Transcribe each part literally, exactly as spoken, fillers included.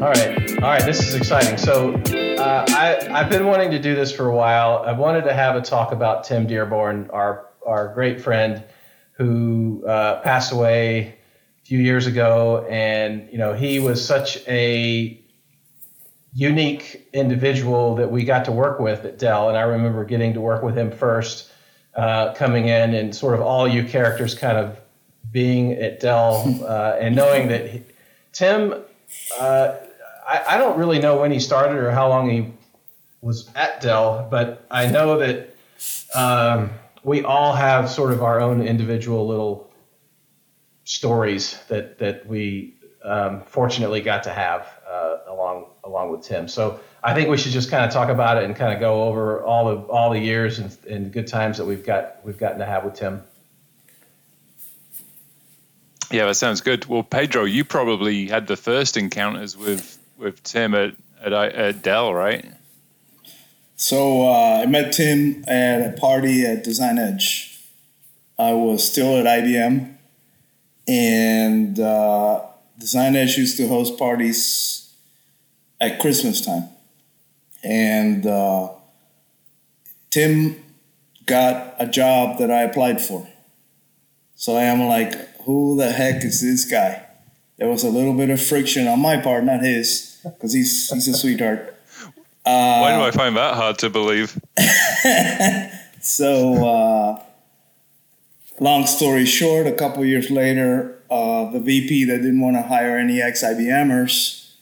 All right. All right. This is exciting. So uh, I, I've been wanting to do this for a while. I wanted to have a talk about Tim Dearborn, our our great friend who uh, passed away a few years ago. And, you know, he was such a unique individual that we got to work with at Dell. And I remember getting to work with him first, uh, coming in and sort of all you characters kind of being at Dell uh, and knowing that he, Tim, uh, I, I don't really know when he started or how long he was at Dell, but I know that um, we all have sort of our own individual little stories that that we um, fortunately got to have uh, along along with Tim. So I think we should just kind of talk about it and kind of go over all the all the years and, and good times that we've got we've gotten to have with Tim. Yeah, that sounds good. Well, Pedro, you probably had the first encounters with, with Tim at, at at Dell, right? So uh, I met Tim at a party at Design Edge. I was still at I B M, and uh, Design Edge used to host parties at Christmas time. And uh, Tim got a job that I applied for. So I am like, who the heck is this guy? There was a little bit of friction on my part, not his, because he's he's a sweetheart. Uh, Why do I find that hard to believe? So, uh, long story short, a couple years later, uh, the V P that didn't want to hire any ex-IBMers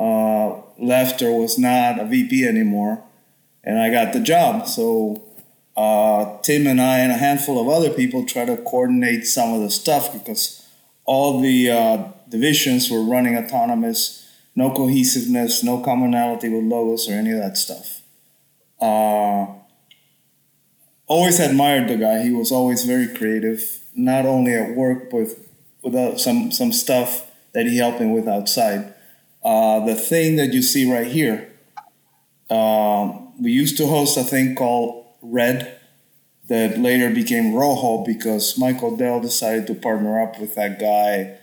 uh, left or was not a V P anymore, and I got the job. So Uh, Tim and I and a handful of other people try to coordinate some of the stuff because all the uh, divisions were running autonomous, no cohesiveness, no commonality with logos or any of that stuff. Uh, always admired the guy. He was always very creative, not only at work, but with some, some stuff that he helped me with outside. Uh, the thing that you see right here, um, we used to host a thing called Red, that later became Rojo because Michael Dell decided to partner up with that guy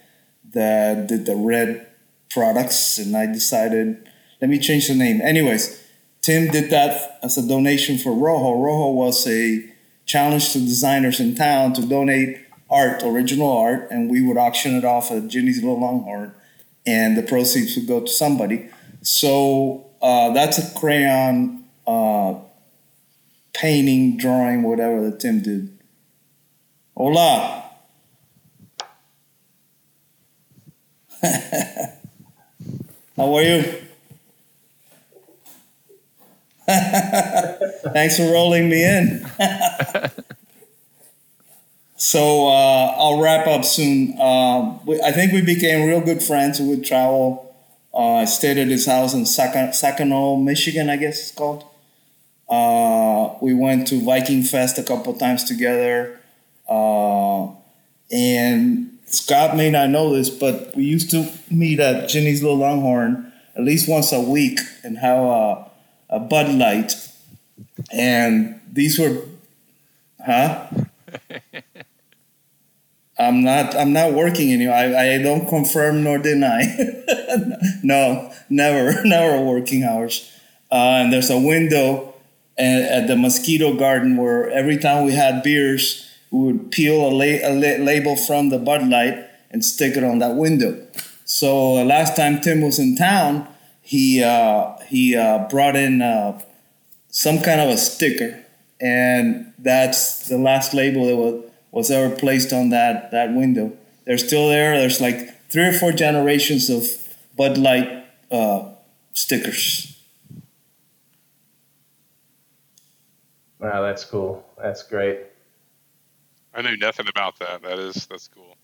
that did the Red products, and I decided, let me change the name. Anyways, Tim did that as a donation for Rojo. Rojo was a challenge to designers in town to donate art, original art, and we would auction it off at Ginny's Little Longhorn, and the proceeds would go to somebody. So uh, that's a crayon uh painting, drawing, whatever that Tim did. Hola. How are you? Thanks for rolling me in. So uh, I'll wrap up soon. Uh, we, I think we became real good friends. We would travel. I uh, stayed at his house in Sac- Saginaw, Michigan, I guess it's called. Uh, we went to Viking Fest a couple times together. Uh, and Scott may not know this, but we used to meet at Ginny's Little Longhorn at least once a week and have a, a Bud Light. And these were, huh? I'm not, I'm not working anymore. I, I don't confirm nor deny. No, never, never working hours. Uh, and there's a window at the Mosquito Garden where every time we had beers, we would peel a, la- a la- label from the Bud Light and stick it on that window. So the last time Tim was in town, he uh, he uh, brought in uh, some kind of a sticker, and that's the last label that was, was ever placed on that, that window. They're still there. There's like three or four generations of Bud Light uh, stickers. Wow, that's cool. That's great. I knew nothing about that. That is, that's cool.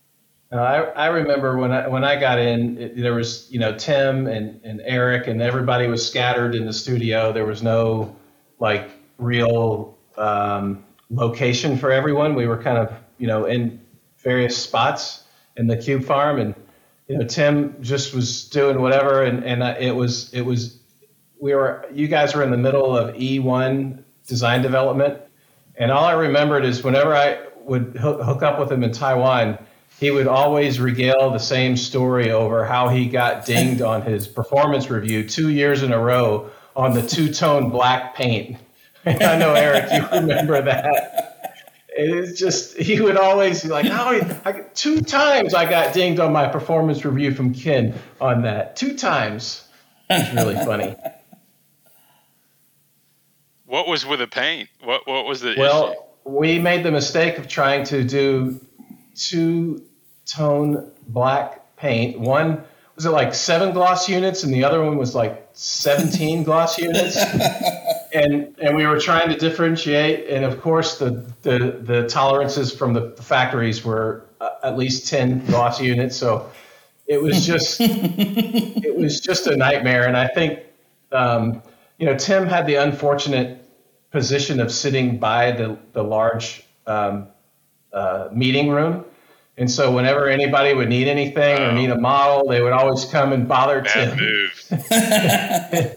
Uh, I I remember when I when I got in, it, there was, you know, Tim and, and Eric and everybody was scattered in the studio. There was no like real um, location for everyone. We were kind of, you know, in various spots in the Cube Farm, and you know, Tim just was doing whatever, and and I, it was it was we were you guys were in the middle of E one. Design development. And all I remembered is whenever I would hook up with him in Taiwan, he would always regale the same story over how he got dinged on his performance review two years in a row on the two-tone black paint. I know, Eric, you remember that. It is just, he would always be like, oh, I, two times I got dinged on my performance review from Ken on that. Two times. It's really funny. What was with the paint? What what was the well, issue? Well, we made the mistake of trying to do two-tone black paint. One, was it like seven gloss units? And the other one was like seventeen gloss units. And and we were trying to differentiate. And, of course, the, the, the tolerances from the factories were at least ten gloss units. So it was just it was just a nightmare. And I think um, – you know, Tim had the unfortunate position of sitting by the, the large um, uh, meeting room. And so whenever anybody would need anything oh. or need a model, they would always come and bother Bad Tim. Move.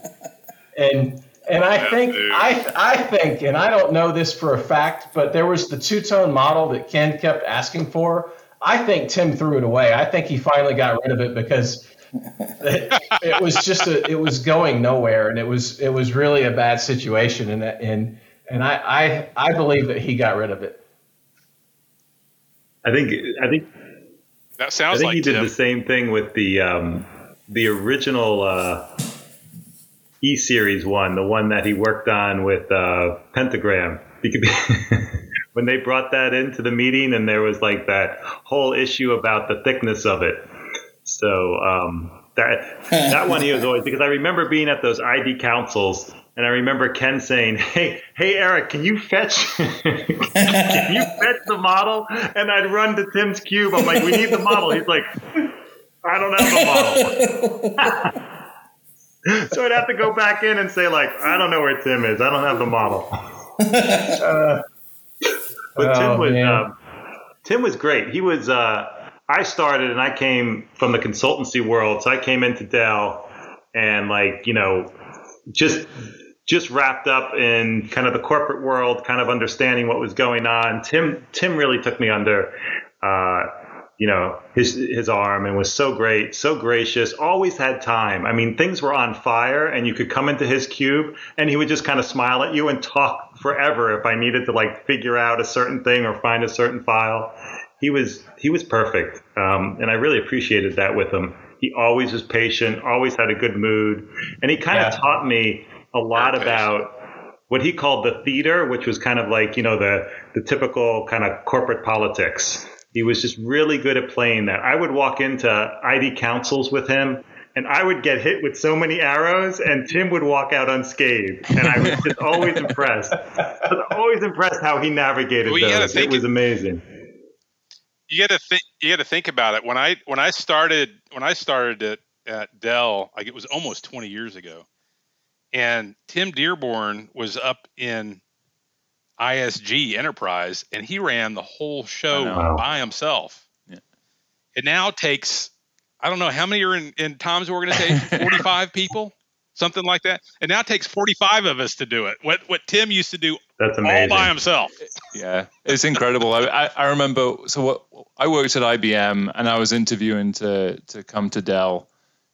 and and I Bad think, move. I I think, and I don't know this for a fact, but there was the two-tone model that Ken kept asking for. I think Tim threw it away. I think he finally got rid of it because – it, it was just a, it was going nowhere, and it was it was really a bad situation, and and and I, I I believe that he got rid of it. I think I think that sounds. I think like he did Tim. The same thing with the um, the original uh, E series one, the one that he worked on with uh, Pentagram. You could be when they brought that into the meeting, and there was like that whole issue about the thickness of it. So um, that that one he was always, because I remember being at those I D councils, and I remember Ken saying, hey, hey, Eric, can you fetch can you fetch the model? And I'd run to Tim's cube. I'm like, we need the model. He's like, I don't have the model. So I'd have to go back in and say, like, I don't know where Tim is. I don't have the model. uh, but oh, Tim was um, Tim was great. He was uh, – I started and I came from the consultancy world. So I came into Dell and like, you know, just just wrapped up in kind of the corporate world, kind of understanding what was going on. Tim Tim really took me under, uh, you know, his his arm and was so great, so gracious, always had time. I mean, things were on fire and you could come into his cube and he would just kind of smile at you and talk forever if I needed to like figure out a certain thing or find a certain file. He was he was perfect, um, and I really appreciated that with him. He always was patient, always had a good mood, and he kind yeah. of taught me a lot Not about patient. What he called the theater, which was kind of like, you know, the, the typical kind of corporate politics. He was just really good at playing that. I would walk into I D councils with him, and I would get hit with so many arrows, and Tim would walk out unscathed. And I was just always impressed. I was always impressed how he navigated well, those. It was amazing. You got to think. You got to think about it. When I when I started when I started at, at Dell, like it was almost twenty years ago, and Tim Dearborn was up in I S G Enterprise, and he ran the whole show by himself. Yeah. It now takes I don't know how many are in, in Tom's organization, forty-five people, something like that. It now takes forty-five of us to do it. What what Tim used to do. That's amazing. All by himself. Yeah, it's incredible. I, I remember, so what, I worked at I B M and I was interviewing to to come to Dell,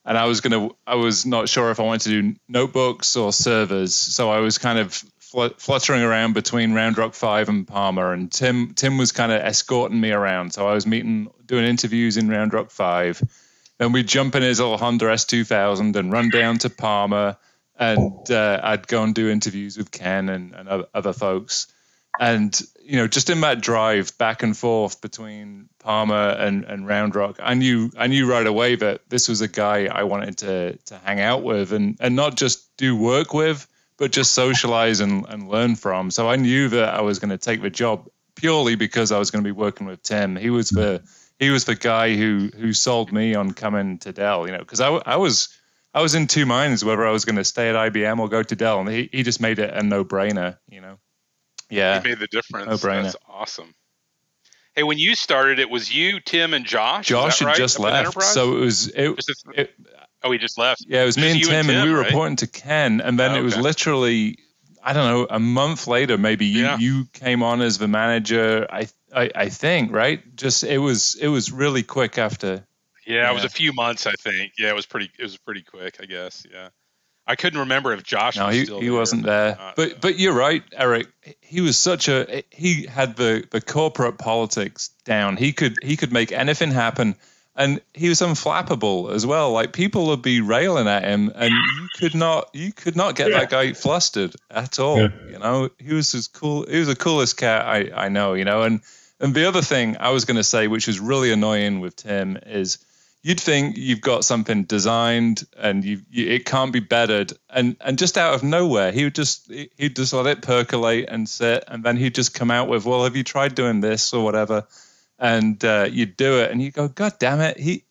and I was gonna I was not sure if I wanted to do notebooks or servers, so I was kind of fl- fluttering around between Round Rock Five and Palmer, and Tim Tim was kind of escorting me around. So I was meeting doing interviews in Round Rock Five, then we'd jump in his little Honda S two thousand and run down to Palmer. And uh, I'd go and do interviews with Ken and, and other folks. And, you know, just in that drive back and forth between Palmer and, and Round Rock, I knew I knew right away that this was a guy I wanted to to hang out with and, and not just do work with, but just socialize and, and learn from. So I knew that I was going to take the job purely because I was going to be working with Tim. He was the he was the guy who, who sold me on coming to Dell, you know, because I, I was... I was in two minds whether I was going to stay at I B M or go to Dell, and he, he just made it a no-brainer, you know. Yeah, he made the difference. No-brainer. That's awesome. Hey, when you started, it was you, Tim, and Josh. Josh had right? just Up left, so it was it, – it, Oh, he just left. Yeah, it was just me and Tim, and Tim, and we were right? reporting to Ken, and then oh, okay. it was literally – I don't know, a month later, maybe you, yeah. you came on as the manager. I, I I think, right? Just it was it was really quick after. Yeah, yeah, it was a few months, I think. Yeah, it was pretty it was pretty quick, I guess. Yeah, I couldn't remember if Josh. No, was he, still he there wasn't there. Not, but so. But you're right, Eric. He was such a he had the, the corporate politics down. He could he could make anything happen. And he was unflappable as well. Like people would be railing at him, and you could not, you could not get yeah. that guy flustered at all. Yeah. You know, he was as cool. He was the coolest cat I, I know. You know, and and the other thing I was going to say, which was really annoying with Tim, is you'd think you've got something designed and you, you it can't be bettered, and and just out of nowhere, he would just he'd just let it percolate and sit, and then he'd just come out with, well, have you tried doing this or whatever. And uh, you'd do it, and you go, God damn it! He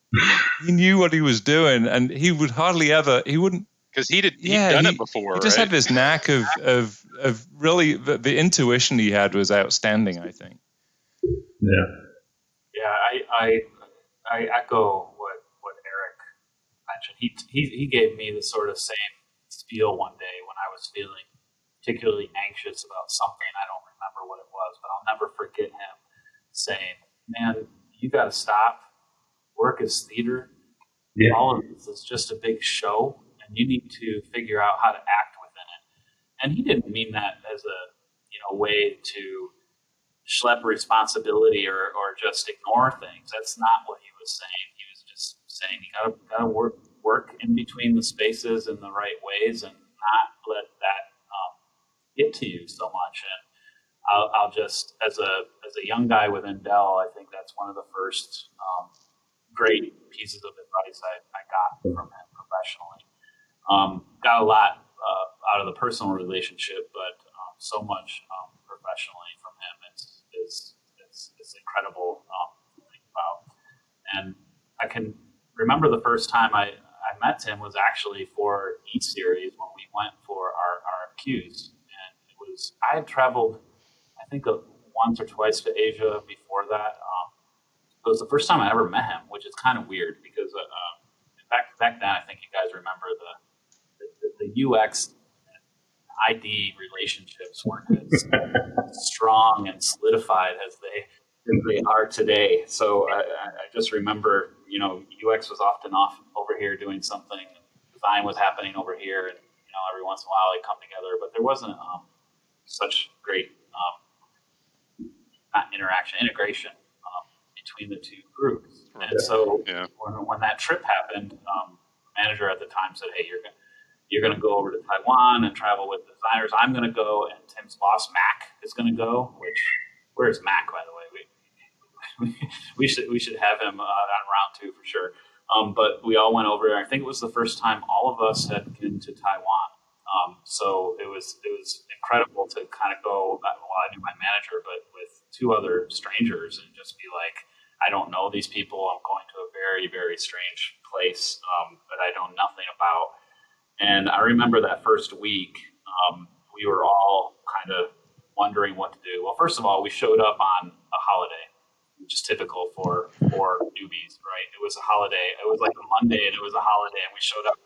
he knew what he was doing, and he would hardly ever he wouldn't because he did he'd yeah, done he, it before. He just right? had this knack of of of really the, the intuition he had was outstanding. I think. Yeah. Yeah, I I, I echo what, what Eric mentioned. He he he gave me the sort of same spiel one day when I was feeling particularly anxious about something. I don't remember what it was, but I'll never forget him saying, man, you got to stop. Work is theater. Yeah. All of this is just a big show, and you need to figure out how to act within it. And he didn't mean that as a you know way to schlep responsibility or, or just ignore things. That's not what he was saying. He was just saying you got to got to work work in between the spaces in the right ways and not let that um, get to you so much. And I'll, I'll just, as a as a young guy within Dell, I think that's one of the first um, great pieces of advice I, I got from him professionally. Um, got a lot uh, out of the personal relationship, but um, so much um, professionally from him. It's it's it's, it's incredible um, to think about. And I can remember the first time I, I met him was actually for E-Series when we went for our R F Qs, and it was I had traveled. I think of once or twice to Asia before that. Um, it was the first time I ever met him, which is kind of weird because uh, back back then, I think you guys remember the the, the U X and I D relationships weren't as strong and solidified as they as they are today. So I, I just remember, you know, U X was often off over here doing something, design was happening over here, and you know, every once in a while they come together, but there wasn't um, such great. Um, interaction, integration um, between the two groups. And yeah. so yeah. When, when that trip happened, um, the manager at the time said, hey, you're going you're gonna to go over to Taiwan and travel with designers. I'm going to go, and Tim's boss, Mac, is going to go, which, where's Mac, by the way? We we, we should we should have him uh, on round two for sure. Um, but we all went over there. I think it was the first time all of us had been to Taiwan. Um, so it was it was incredible to kind of go, well, I knew my manager, but with two other strangers and just be like, I don't know these people. I'm going to a very, very strange place um, that I know nothing about. And I remember that first week, um, we were all kind of wondering what to do. Well, first of all, we showed up on a holiday, which is typical for, for newbies, right? It was a holiday. It was like a Monday, and it was a holiday, and we showed up.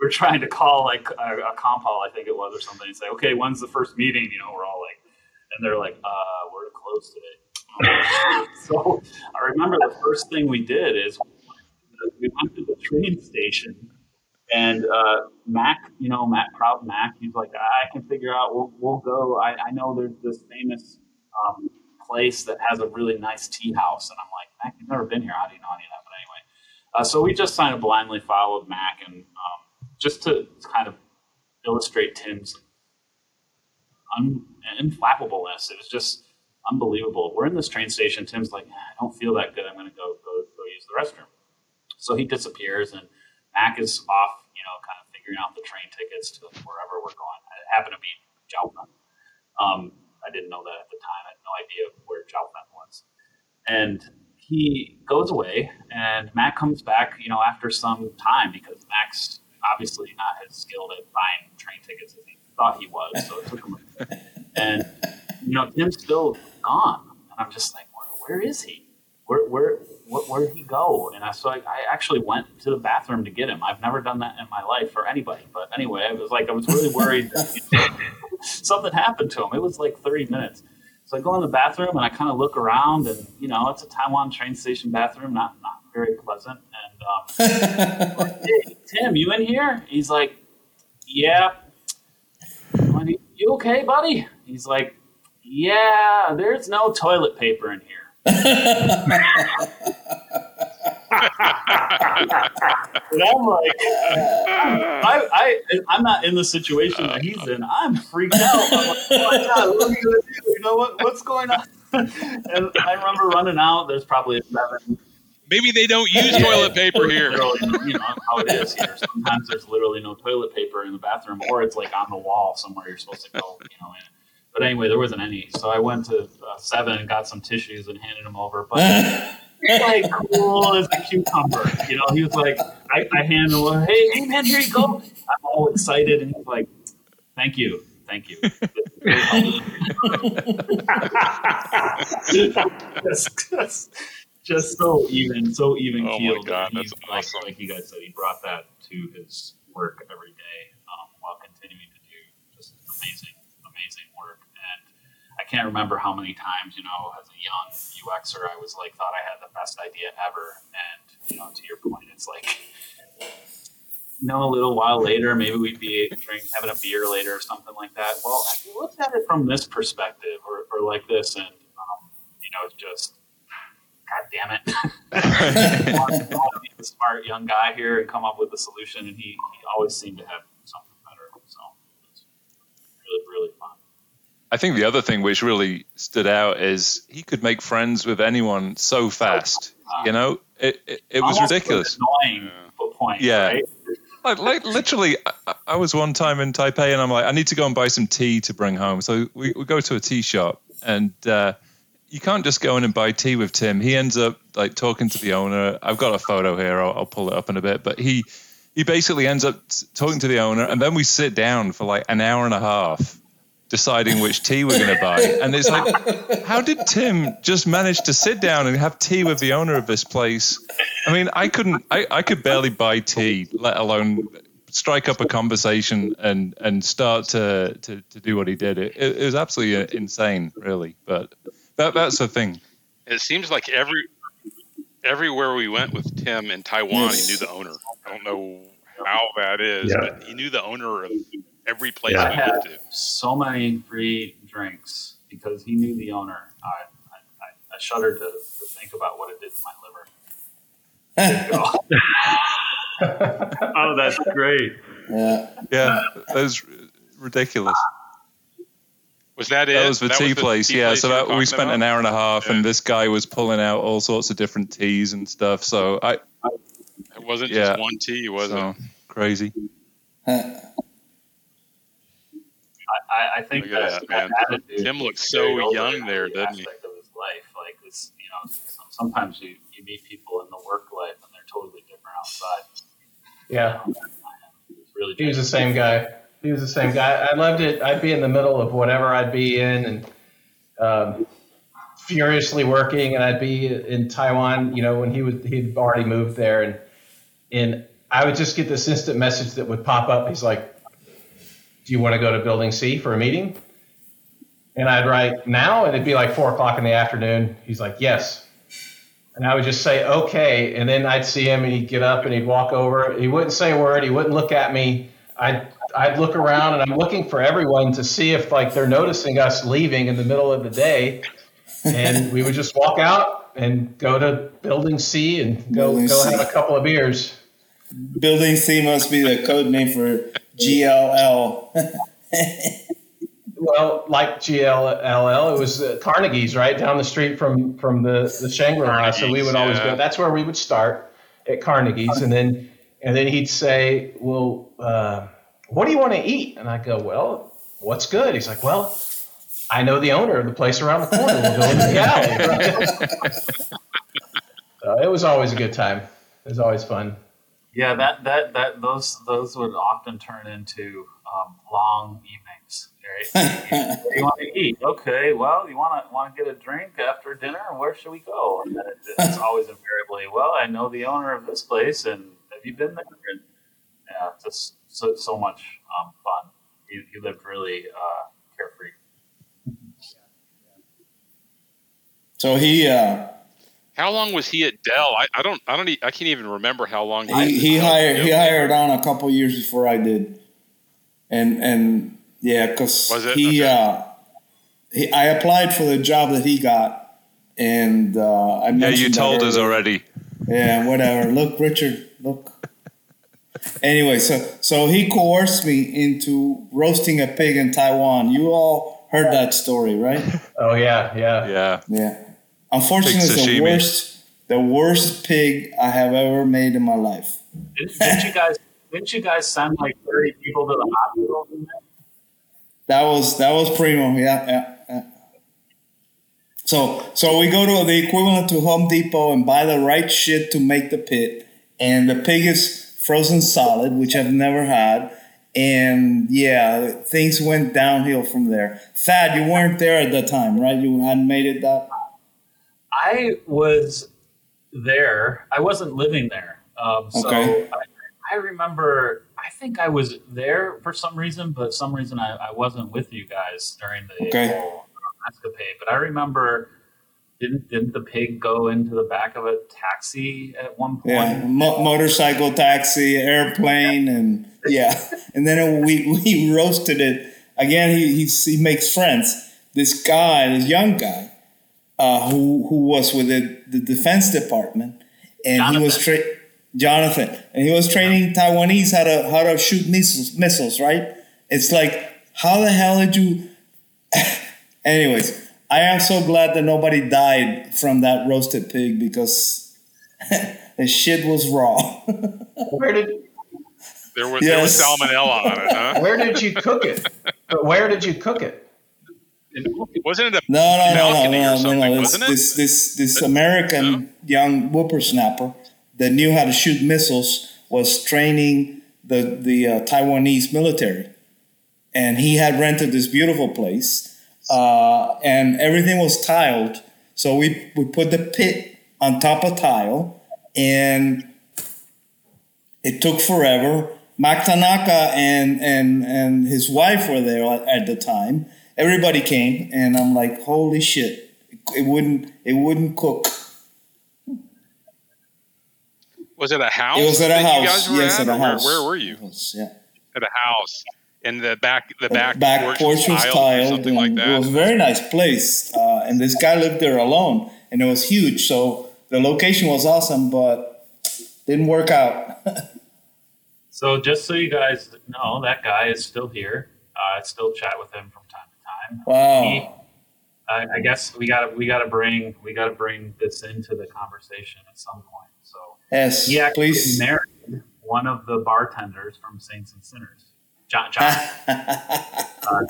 We're trying to call like a, a comp hall, I think it was, or something, and say, okay, when's the first meeting? You know, we're all like, and they're like, uh, we're closed today. So I remember the first thing we did is we went to the train station, and uh, Mac, you know, Matt Proud Mac, he's like, I can figure out, we'll, we'll go. I, I know there's this famous um, place that has a really nice tea house, and I'm like, Mac, you've never been here. How do you know any of that? But anyway, uh, so we just kind of blindly followed Mac and. Um, Just to kind of illustrate Tim's un- inflappableness, it was just unbelievable. We're in this train station. Tim's like, I don't feel that good. I'm going to go, go go use the restroom. So he disappears, and Mac is off, you know, kind of figuring out the train tickets to wherever we're going. It happened to be Jonathan. Um, I didn't know that at the time. I had no idea where Jonathan was. And he goes away, and Mac comes back, you know, after some time because Mac's obviously not as skilled at buying train tickets as he thought he was, so it took him a minute. And, you know, Tim's still gone. And I'm just like, where, where is he? Where where where where'd he go? And I so I, I actually went to the bathroom to get him. I've never done that in my life for anybody. But anyway, I was like, I was really worried that, you know, something happened to him. It was like thirty minutes. So I go in the bathroom and I kind of look around, and you know, it's a Taiwan train station bathroom, not not very pleasant. And um, like, hey, Tim, you in here? He's like, yeah. Like, you okay, buddy? He's like, yeah. There's no toilet paper in here. And I'm like, I, I, I'm not in the situation that he's in. I'm freaked out. I'm like, oh my God, what are you going to do? You know what? What's going on? And I remember running out. There's probably a seven. Maybe they don't use toilet paper here. You know how it is here. Sometimes there's literally no toilet paper in the bathroom, or it's like on the wall somewhere you're supposed to go. You know, and, but anyway, there wasn't any. So I went to uh, Seven and got some tissues and handed them over. But he's like cool as a cucumber. You know, he was like, I, I handed him, hey, hey, man, here you go. I'm all excited. And he's like, thank you. Thank you. just, just, just so even, so even oh keeled. Oh, that's like, awesome. Like you guys said, he brought that to his work every day um, while continuing to do just amazing. I can't remember how many times, you know, as a young UXer, I was like, thought I had the best idea ever. And, you know, to your point, it's like, you know, a little while later, maybe we'd be drinking, having a beer later or something like that. Well, I looked at it from this perspective or, or like this. And, um, you know, it's just, God damn it. I wanted to be the smart young guy here and come up with a solution. And he, he always seemed to have something better. So it's really, really fun. I think the other thing which really stood out is he could make friends with anyone so fast. You know, it it, it was ridiculous. Annoying point, yeah, right? like, like literally, I, I was one time in Taipei and I'm like, I need to go and buy some tea to bring home. So we, we go to a tea shop, and uh, you can't just go in and buy tea with Tim. He ends up like talking to the owner. I've got a photo here. I'll, I'll pull it up in a bit, but he he basically ends up talking to the owner, and then we sit down for like an hour and a half, deciding which tea we're going to buy. And it's like, how did Tim just manage to sit down and have tea with the owner of this place? I mean, I couldn't, I, I could barely buy tea, let alone strike up a conversation and, and start to, to, to do what he did. It, it was absolutely insane, really. But that that's the thing. It seems like every everywhere we went with Tim in Taiwan, yes, he knew the owner. I don't know how that is, yeah, but he knew the owner of every place. Yeah, I had to. So many free drinks because he knew the owner. I I, I, I shudder to, to think about what it did to my liver. Oh, that's great. Yeah, yeah, that was ridiculous. Was that it? That was the that tea was the place. Tea yeah, place so that, we spent about an hour and a half, yeah, and this guy was pulling out all sorts of different teas and stuff. So I, I it wasn't yeah, just one tea, was so it? Crazy. I, I think that, that attitude, Tim looks so young there, doesn't he? Of his life, like this, you know, sometimes you, you meet people in the work life and they're totally different outside. Yeah, you know, it's really he was the same guy. He was the same guy. I loved it. I'd be in the middle of whatever I'd be in and um, furiously working, and I'd be in Taiwan. You know, when he was he'd already moved there, and and I would just get this instant message that would pop up. He's like, do you want to go to Building C for a meeting? And I'd write now, and it'd be like four o'clock in the afternoon. He's like, yes. And I would just say, okay. And then I'd see him, and he'd get up, and he'd walk over. He wouldn't say a word. He wouldn't look at me. I'd, I'd look around, and I'm looking for everyone to see if, like, they're noticing us leaving in the middle of the day. And we would just walk out and go to Building C and go, Building go C. have a couple of beers. Building C must be the code name for G L L. Well, like G L L, it was uh, Carnegie's, right, down the street from, from the, the Shangri-La. So we would always yeah. go. That's where we would start, at Carnegie's. And then and then he'd say, well, uh, what do you want to eat? And I'd go, well, what's good? He's like, well, I know the owner of the place around the corner. We'll go into the alley. Right? So it was always a good time. It was always fun. Yeah, that, that, that those those would often turn into um, long evenings. Right? You, you want to eat? Okay. Well, you want to want to get a drink after dinner? Where should we go? And it, it's always invariably, well, I know the owner of this place, and have you been there? And yeah, just so so much um, fun. He, he lived really uh, So he. Uh, how long was he at Dell? I, I don't. I don't. I can't even remember how long. He, he hired. He hired on a couple years before I did. And and yeah, because he. Okay. Uh, he. I applied for the job that he got, and uh, I. Yeah, you told us already. Yeah, whatever. Look, Richard. Look. Anyway, so so he coerced me into roasting a pig in Taiwan. You all heard that story, right? Oh yeah, yeah, yeah, yeah. Unfortunately, it's the worst, the worst pig I have ever made in my life. Didn't, didn't you guys? Didn't you guys send like thirty people to the hospital? That was that was primo. Yeah, yeah, yeah. So so we go to the equivalent to Home Depot and buy the right shit to make the pit, and the pig is frozen solid, which I've never had. And yeah, things went downhill from there. Thad, you weren't there at the time, right? You hadn't made it that? I was there. I wasn't living there. Um, so okay. I, I remember, I think I was there for some reason, but some reason I, I wasn't with you guys during the okay. whole escapade. But I remember... Didn't, didn't the pig go into the back of a taxi at one point? Yeah, mo- motorcycle, taxi, airplane, and yeah. And then we we roasted it. Again, he he's, he makes friends. This guy, this young guy, uh, who who was with the, the Defense Department, and Jonathan. he was tra- Jonathan, and he was training Taiwanese how to how to shoot missiles. Missiles, right? It's like, how the hell did you? Anyways. I am so glad that nobody died from that roasted pig because the shit was raw. Where did there was, yes. there was salmonella on it? Huh? Where did you cook it? Where did you cook it? Wasn't it a no, no, balcony no, no, or something? No, no, no. This, this this this American no. young whippersnapper that knew how to shoot missiles was training the the uh, Taiwanese military, and he had rented this beautiful place. Uh, and everything was tiled. So we, we put the pit on top of tile, and it took forever. Mac Tanaka and, and, and his wife were there at the time. Everybody came, and I'm like, holy shit. It wouldn't, it wouldn't cook. Was it a house? It was at a house. You guys were yes, at, at a house. Where, where were you? Was, yeah. At a house. And the back, the back, back porch, porch was tiled, tiled or something like that. It was a very nice place, uh, and this guy lived there alone, and it was huge. So the location was awesome, but didn't work out. So just so you guys know, that guy is still here. Uh, I still chat with him from time to time. Wow. He, I, I guess we got we got to bring we got to bring this into the conversation at some point. So yes, he actually please. married one of the bartenders from Saints and Sinners. John, John. Uh,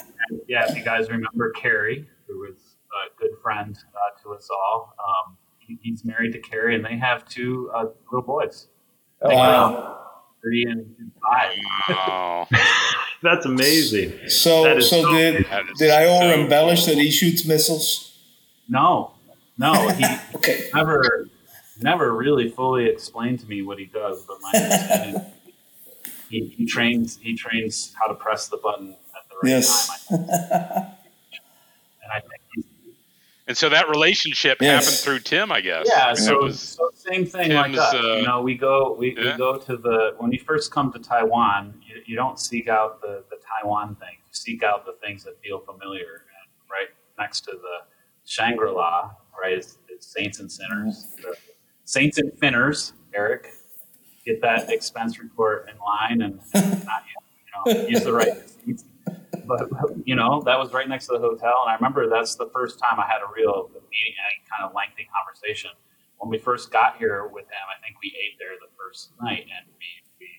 yeah, if you guys remember Carrie, who was a good friend uh, to us all, um, he, he's married to Carrie, and they have two uh, little boys. Oh, wow. Three and, and five. Wow. That's amazing. So, that so, so did did I over embellish that he shoots missiles? No, no. He okay. never, never really fully explained to me what he does, but my understanding. He, he trains. He trains how to press the button at the right yes. time. And I think. And so that relationship yes. happened through Tim, I guess. Yeah. And so, so same thing Tim's, like that. Uh, you know, we go. We, yeah. we go to the when you first come to Taiwan. You, you don't seek out the, the Taiwan thing. You seek out the things that feel familiar. And right next to the Shangri-La, right, is, is Saints and Sinners. The Saints and Finners, Eric. Get that expense report in line and, and not, you know, use the right receipts. But, you know, that was right next to the hotel. And I remember that's the first time I had a real meeting, kind of lengthy conversation. When we first got here with him, I think we ate there the first night and we, we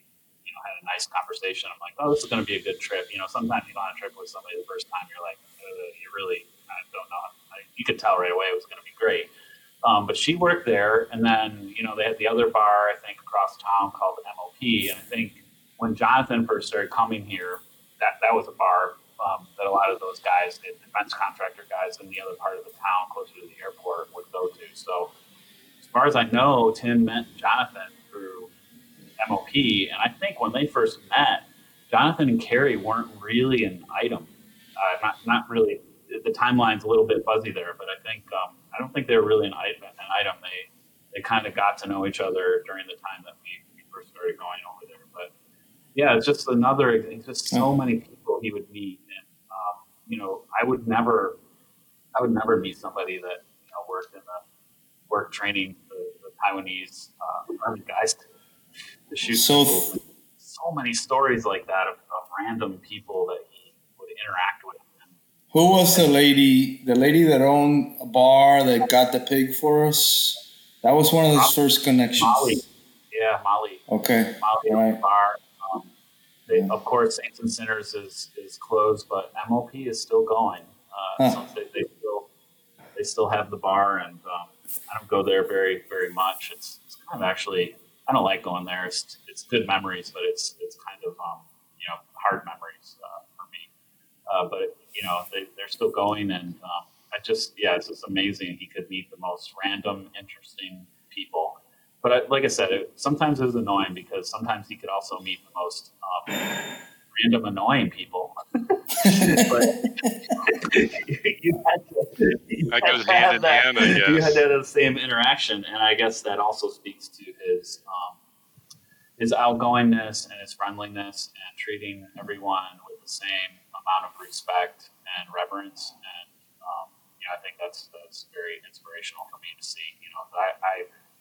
you know, had a nice conversation. I'm like, oh, this is going to be a good trip. You know, sometimes you go on a trip with somebody the first time, you're like, uh, you really I don't know. Like, you could tell right away it was going to be great. Um, but she worked there, and then, you know, they had the other bar, I think, across town called M O P. And I think when Jonathan first started coming here, that, that was a bar um, that a lot of those guys, the defense contractor guys in the other part of the town closer to the airport would go to. So as far as I know, Tim met Jonathan through M O P. And I think when they first met, Jonathan and Carrie weren't really an item. Uh, not, not really. The timeline's a little bit fuzzy there, but I think um, I don't think they were really an item. An item. They they kind of got to know each other during the time that we, we first started going over there. But yeah, it's just another. It's just so many people he would meet, and um, you know, I would never, I would never meet somebody that you know worked in the work training the, the Taiwanese uh, army guys to, to shoot. So, people. So many stories like that of, of random people that he would interact with. Who was the lady, the lady that owned a bar that got the pig for us? That was one of his first connections. Molly. Yeah, Molly. Okay. Molly right. owned the bar. Um, they, yeah. Of course, Saints and Sinners is, is closed, but M O P is still going. Uh, huh. so they, they, still, they still have the bar, and um, I don't go there very, very much. It's, it's kind of actually, I don't like going there. It's, it's good memories, but it's it's kind of, um, you know, hard memories uh, for me. Uh, but it, you know, they, they're still going, and um, I just, yeah, it's just amazing. He could meet the most random, interesting people. But I, like I said, it, sometimes it was annoying because sometimes he could also meet the most um, random, annoying people. but you had to, you that goes had hand in that, hand, I guess. You had to have the same interaction, and I guess that also speaks to his um, his outgoingness and his friendliness and treating everyone with the same amount of respect and reverence, and um, you know, I think that's that's very inspirational for me to see. You know, I I,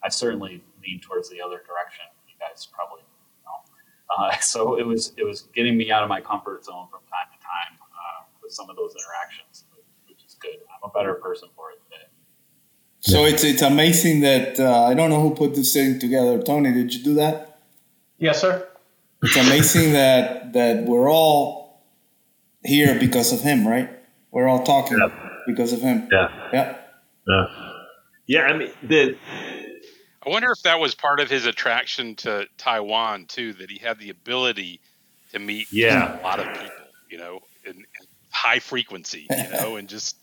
I certainly lean towards the other direction. You guys probably know. Uh, so it was it was getting me out of my comfort zone from time to time uh, with some of those interactions, which is good. I'm a better person for it today. So it's it's amazing that uh, I don't know who put this thing together. Tony, did you do that? Yes, sir. It's amazing that that we're all here because of him, right? We're all talking yeah. because of him. Yeah. Yeah. Yeah. Yeah. I mean, the. I wonder if that was part of his attraction to Taiwan too, that he had the ability to meet yeah. a lot of people, you know, in, in high frequency, you know, and just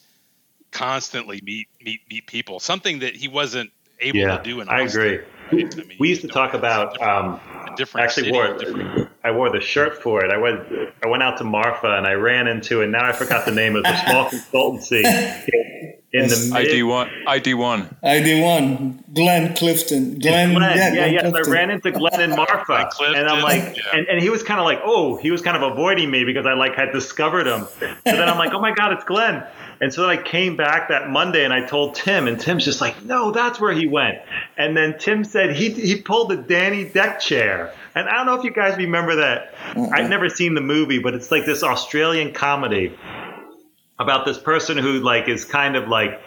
constantly meet meet meet people. Something that he wasn't able yeah, to do in Austin. I agree. Right? I mean, we used to talk about different, um, different actually city, wore different, I wore the shirt for it. I went I went out to Marfa and I ran into it. Now I forgot the name of the small consultancy in the mid- I D one. I D one. I D one. Glenn Clifton. Glenn. Glenn yeah, yeah. Yes, Clifton. I ran into Glenn in Marfa, and I'm like, yeah. and, and he was kind of like, oh, he was kind of avoiding me because I like had discovered him. So then I'm like, oh my God, it's Glenn. And so then I came back that Monday and I told Tim, and Tim's just like, no, that's where he went. And then Tim said he he pulled the Danny deck chair. And I don't know if you guys remember that. Mm-hmm. I've never seen the movie, but it's like this Australian comedy about this person who like is kind of like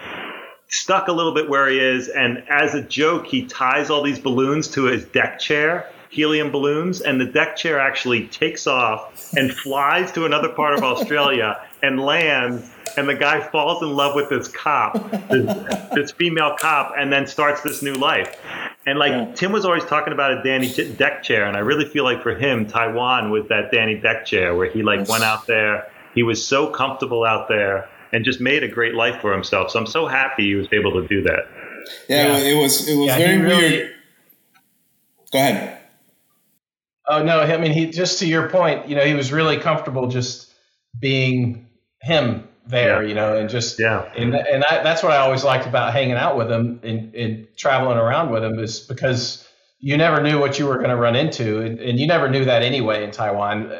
stuck a little bit where he is. And as a joke, he ties all these balloons to his deck chair, helium balloons. And the deck chair actually takes off and flies to another part of Australia and lands. And the guy falls in love with this cop, this, this female cop, and then starts this new life. And like yeah. Tim was always talking about a Danny deck chair. And I really feel like for him, Taiwan was that Danny deck chair where he like yes. went out there. He was so comfortable out there and just made a great life for himself. So I'm so happy he was able to do that. Yeah, yeah. it was it was yeah, very really, weird. Go ahead. Oh, no, I mean, he just to your point, you know, he was really comfortable just being him there, yeah. you know, and just yeah. and, and I, that's what I always liked about hanging out with him and, and traveling around with him is because you never knew what you were going to run into. And, and you never knew that anyway in Taiwan.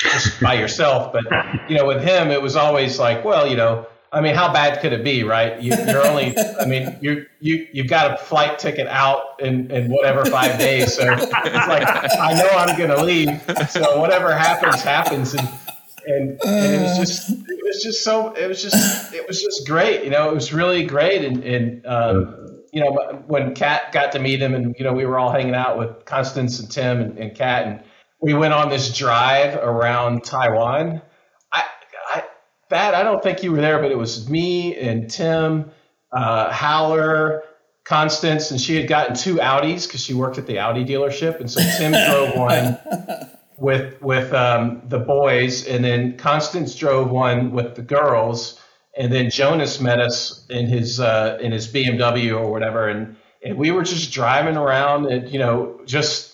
Just by yourself, but you know, with him, it was always like, well, you know, I mean, how bad could it be, right? You, you're only, I mean, you're you you've got a flight ticket out in, in whatever five days, so it's like I know I'm gonna leave, so whatever happens, happens, and and, and it was just, it was just so, it was just, it was just great, you know, it was really great, and and um, you know, when Kat got to meet him, and you know, we were all hanging out with Constance and Tim and, and Kat and. We went on this drive around Taiwan. I, I, that I don't think you were there, but it was me and Tim, uh, Howler, Constance, and she had gotten two Audis because she worked at the Audi dealership, and so Tim drove one with with um, the boys, and then Constance drove one with the girls, and then Jonas met us in his uh, in his B M W or whatever, and and we were just driving around, and you know just.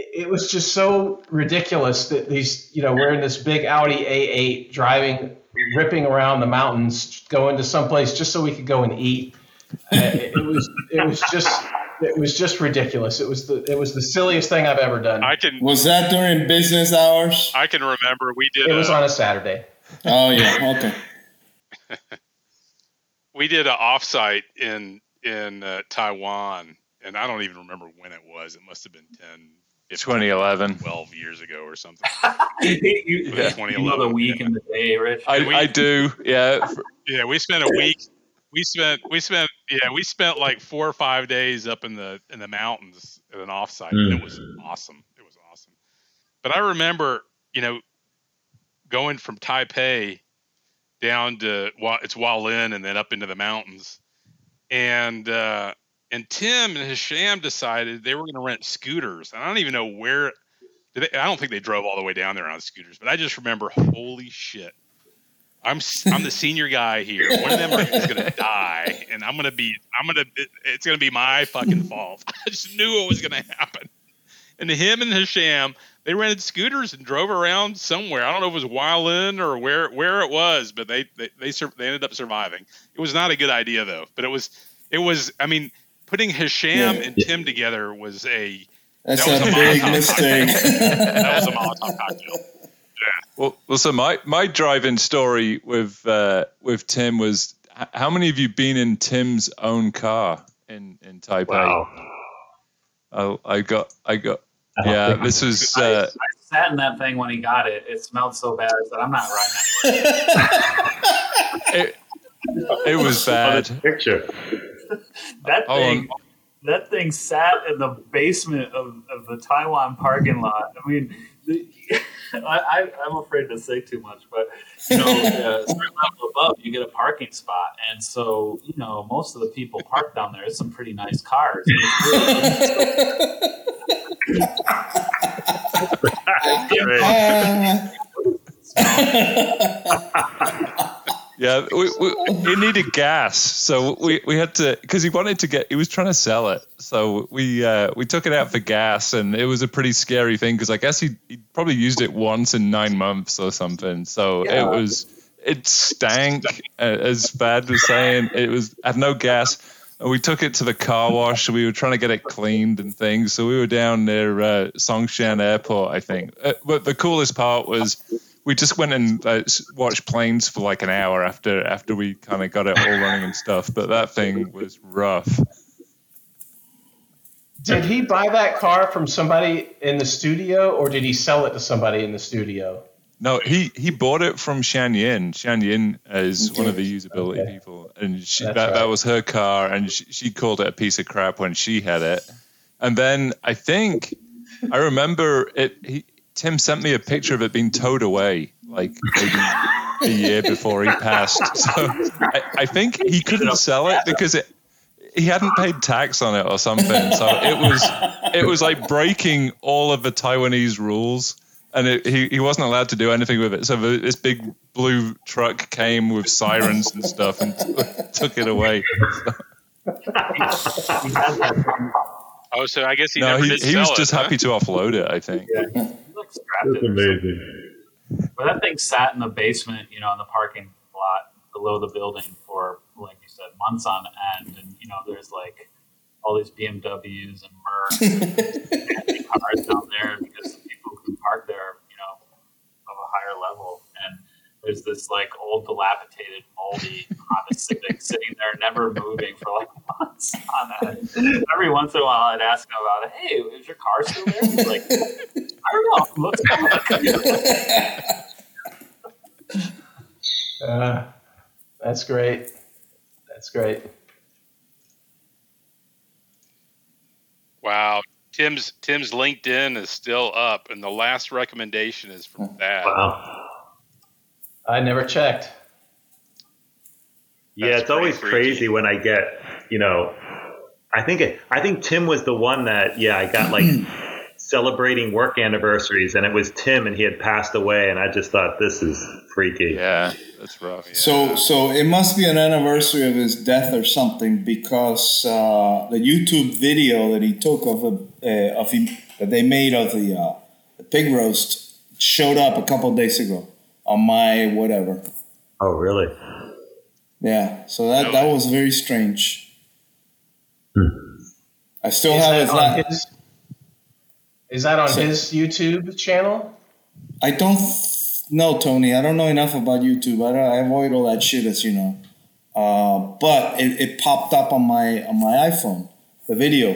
It was just so ridiculous that these, you know, we're in this big Audi A eight driving, ripping around the mountains, going to someplace just so we could go and eat. Uh, it, it was it was just it was just ridiculous. It was the it was the silliest thing I've ever done. I can was that during business hours? I can remember we did. It a, was on a Saturday. Oh yeah, okay. We did an offsite in in uh, Taiwan, and I don't even remember when it was. It must have been ten. twenty eleven twelve years ago or something. you, yeah. twenty eleven, you know the week yeah. and the day, Rich. I, we, I do, yeah. Yeah, we spent a week. We spent, we spent, yeah, we spent like four or five days up in the in the mountains at an offsite. Mm. It was awesome. It was awesome. But I remember, you know, going from Taipei down to it's Hualien and then up into the mountains, and. uh And Tim and Hashem decided they were going to rent scooters. And I don't even know where. Did they, I don't think they drove all the way down there on scooters. But I just remember, holy shit, I'm I'm the senior guy here. One of them is going to die, and I'm going to be I'm going to it's going to be my fucking fault. I just knew it was going to happen. And him and Hashem, they rented scooters and drove around somewhere. I don't know if it was Hualien or where where it was, but they they they, sur- they ended up surviving. It was not a good idea though. But it was it was I mean. Putting Hashem yeah, and yeah. Tim together was a that's that was a big mistake. That was a Molotov cocktail. Yeah. Well, well, so my, my drive-in story with uh, with Tim was: how many of you been in Tim's own car in in Taipei? Wow. Oh, I got, I got. I yeah, this was. I, uh, I sat in that thing when he got it. It smelled so bad that I'm not riding anywhere. it, it was bad. Oh, picture. That thing, oh, that thing sat in the basement of, of the Taiwan parking lot. I mean, the, I, I'm afraid to say too much, but you know, uh, certain level above, you get a parking spot, and so you know, most of the people park down there. It's some pretty nice cars. Yeah, we, we, it needed gas, so we, we had to, because he wanted to get, he was trying to sell it, so we uh, we took it out for gas, and it was a pretty scary thing, because I guess he he probably used it once in nine months or something, so yeah. it was, it stank, as Bad was saying, it was, had no gas, and we took it to the car wash, we were trying to get it cleaned and things, so we were down near uh, Songshan Airport, I think, uh, but the coolest part was, we just went and uh, watched planes for like an hour after after we kind of got it all running and stuff. But that thing was rough. Did he buy that car from somebody in the studio, or did he sell it to somebody in the studio? No, he, he bought it from Shan Yin. Shan Yin is one of the usability okay. people, and she, that right. that was her car, and she, she called it a piece of crap when she had it. And then I think I remember it. He, Tim sent me a picture of it being towed away, like maybe a year before he passed. So I, I think he couldn't sell it because it, he hadn't paid tax on it or something. So it was it was like breaking all of the Taiwanese rules, and it, he, he wasn't allowed to do anything with it. So this big blue truck came with sirens and stuff and t- took it away. Oh, so I guess he no, never he, did he sell was it, just huh? happy to offload it, I think. Yeah. That's amazing. But that thing sat in the basement, you know, in the parking lot below the building for, like you said, months on end. And, you know, there's like all these B M Ws and Mercs and cars down there because the people who park there are, you know, of a higher level. And there's this like old, dilapidated, moldy Honda Civic sitting there, never moving for like months on end. Every once in a while, I'd ask him about it. Hey, is your car still there? He's like, I don't know. Looks like uh, that's great. That's great. Wow, Tim's Tim's LinkedIn is still up, and the last recommendation is from that. Wow. I never checked. That's yeah, it's always freaky. Crazy when I get, you know, I think it, I think Tim was the one that, yeah, I got like celebrating work anniversaries, and it was Tim, and he had passed away, and I just thought, this is freaky. Yeah, that's rough. Yeah. So, so it must be an anniversary of his death or something, because uh, the YouTube video that he took of a, uh, of him that they made of the, uh, the pig roast showed up a couple of days ago. On my whatever. Oh, really? Yeah. So that, that was very strange. Hmm. I still is have that his, his. Is that on so, his YouTube channel? I don't know, Tony. I don't know enough about YouTube. I, don't, I avoid all that shit, as you know. Uh, but it, it popped up on my on my iPhone, the video.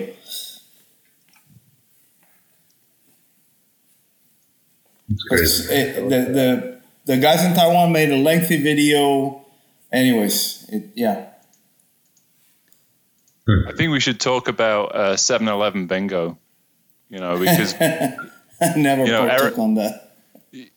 It's it, the, the the guys in Taiwan made a lengthy video. Anyways, it, yeah. I think we should talk about uh, seven eleven bingo. You know, because I never you know, Eric, on that. Did,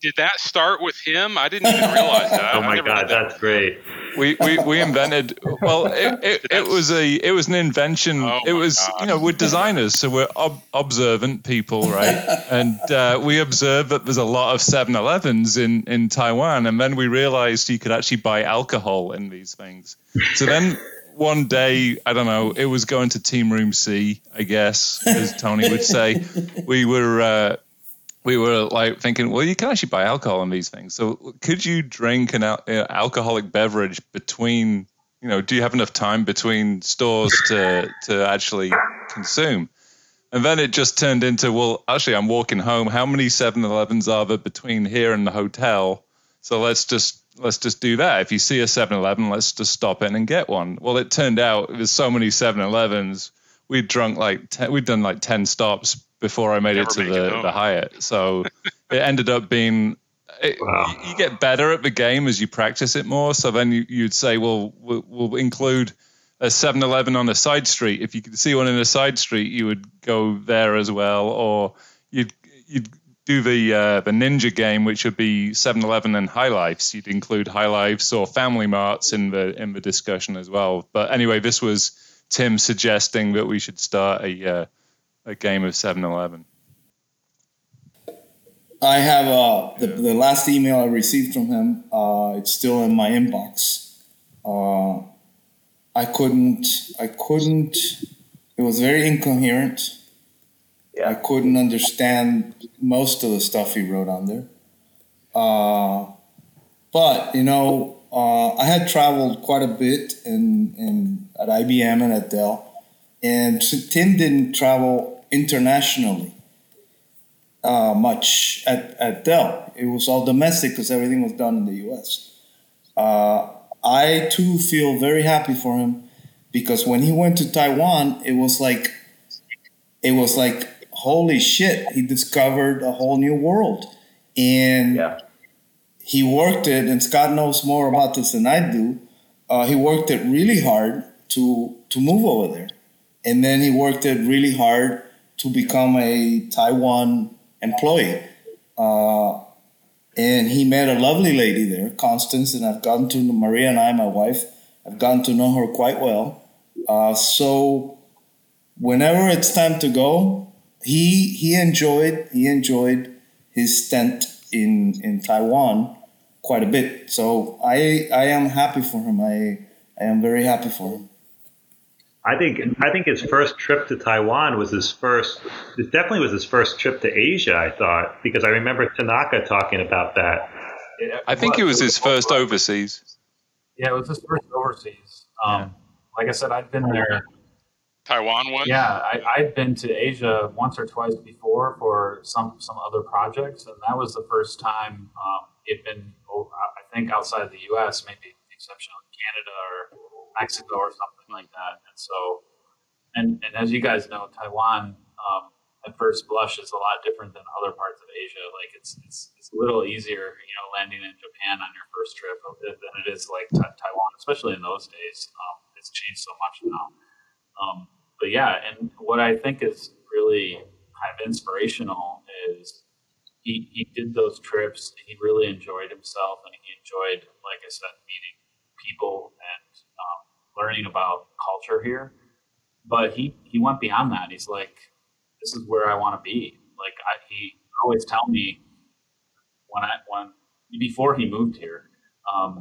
did that start with him? I didn't even realize that. Oh my god, that. that's great. We we we invented. Well, it it, it was a it was an invention. Oh it was god. You know, we're designers, so we're ob- observant people, right? And uh, we observed that there's a lot of seven elevens in in Taiwan, and then we realized you could actually buy alcohol in these things. So then. One day, I don't know, it was going to Team Room C, I guess, as Tony would say. We were uh, we were like thinking, well, you can actually buy alcohol in these things. So could you drink an al- uh, alcoholic beverage between, you know, do you have enough time between stores to to actually consume? And then it just turned into, well, actually, I'm walking home. How many seven elevens are there between here and the hotel? So let's just let's just do that. If you see a seven eleven, let's just stop in and get one. Well, it turned out there's so many seven elevens. We'd drunk like ten, we'd done like ten stops before I made Never it to the, it the Hyatt. So it ended up being. It, wow. You get better at the game as you practice it more. So then you, you'd say, well, well, we'll include a seven eleven on a side street. If you could see one in a side street, you would go there as well, or you'd you'd. do the uh, the ninja game, which would be seven eleven and High Lifes. You'd include High Lifes or Family Marts in the in the discussion as well. But anyway, this was Tim suggesting that we should start a uh, a game of seven eleven. I have uh, the the last email I received from him. Uh, it's still in my inbox. Uh, I couldn't. I couldn't. It was very incoherent. I couldn't understand most of the stuff he wrote on there. Uh, but, you know, uh, I had traveled quite a bit in, in at I B M and at Dell. And Tim didn't travel internationally uh, much at, at Dell. It was all domestic because everything was done in the U S. Uh, I, too, feel very happy for him because when he went to Taiwan, it was like it was like... holy shit, he discovered a whole new world. And yeah. he worked it, and Scott knows more about this than I do, uh, he worked it really hard to to move over there. And then he worked it really hard to become a Taiwan employee. Uh, and he met a lovely lady there, Constance, and I've gotten to know Maria and I, my wife, I've gotten to know her quite well. Uh, so whenever it's time to go, He he enjoyed he enjoyed his stint in, in Taiwan quite a bit. So I I am happy for him. I I am very happy for him. I think I think his first trip to Taiwan was his first. It definitely was his first trip to Asia. I thought because I remember Tanaka talking about that. I think it was his first overseas. Yeah, it was his first overseas. Um, yeah. Like I said, I'd been there. Taiwan one? Yeah, I, I'd been to Asia once or twice before for some, some other projects, and that was the first time um, it'd been, I think, outside of the U S, maybe with the exception of Canada or Mexico or something like that. And so, and, and as you guys know, Taiwan um, at first blush is a lot different than other parts of Asia. Like it's it's, it's a little easier, you know, landing in Japan on your first trip than it is like t- Taiwan, especially in those days. Um, it's changed so much now. Um, But yeah, and what I think is really kind of inspirational is he, he did those trips. He really enjoyed himself, and he enjoyed, like I said, meeting people and um, learning about culture here. But he, he went beyond that. He's like, this is where I want to be. Like I, he always tell me when I when before he moved here, um,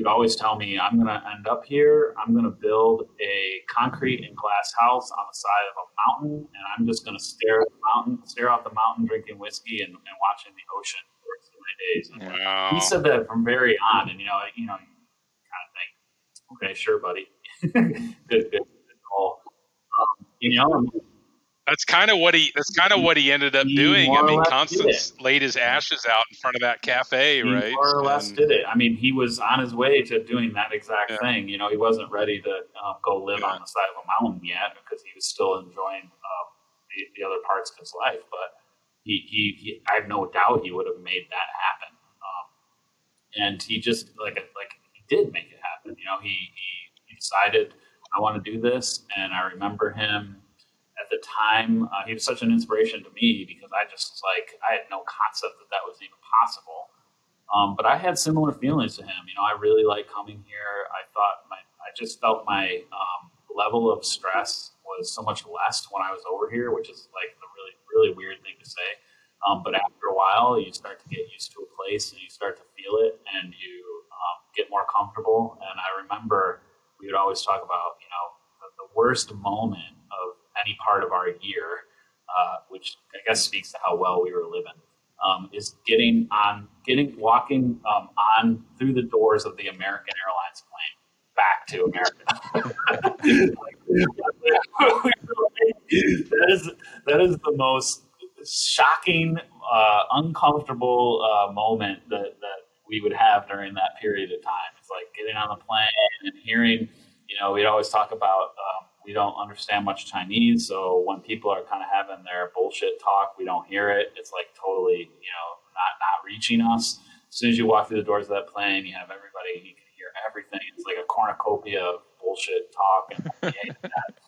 he'd always tell me, I'm going to end up here. I'm going to build a concrete and glass house on the side of a mountain, and I'm just going to stare at the mountain, stare out the mountain, drinking whiskey and, and watching the ocean for the rest of my days. Wow. He said that from very on, and, you know, you know, you kind of think, okay, sure, buddy. good, good, good call. Um, you know, that's kind of what he. That's kind of what he ended up doing. I mean, Constance laid his ashes out in front of that cafe, he right? More or less and, did it. I mean, he was on his way to doing that exact yeah. thing. You know, he wasn't ready to uh, go live yeah. on the side of a mountain yet because he was still enjoying uh, the, the other parts of his life. But he, he, he, I have no doubt he would have made that happen. Um, and he just like like he did make it happen. You know, he he decided I want to do this, and I remember him. At the time, uh, he was such an inspiration to me because I just, like, I had no concept that that was even possible. Um, but I had similar feelings to him. You know, I really liked coming here. I thought my, I just felt my um, level of stress was so much less when I was over here, which is, like, the really, really weird thing to say. Um, but after a while, you start to get used to a place and you start to feel it and you um, get more comfortable. And I remember we would always talk about, you know, the, the worst moment of any part of our year, uh, which I guess speaks to how well we were living, um, is getting on, getting, walking um, on through the doors of the American Airlines plane back to America. that is that is the most shocking, uh, uncomfortable uh, moment that, that we would have during that period of time. It's like getting on the plane and hearing, you know, we'd always talk about, um, we don't understand much Chinese, so when people are kind of having their bullshit talk, we don't hear it. It's like totally, you know, not not reaching us. As soon as you walk through the doors of that plane, you have everybody, you can hear everything. It's like a cornucopia of bullshit talk. And that.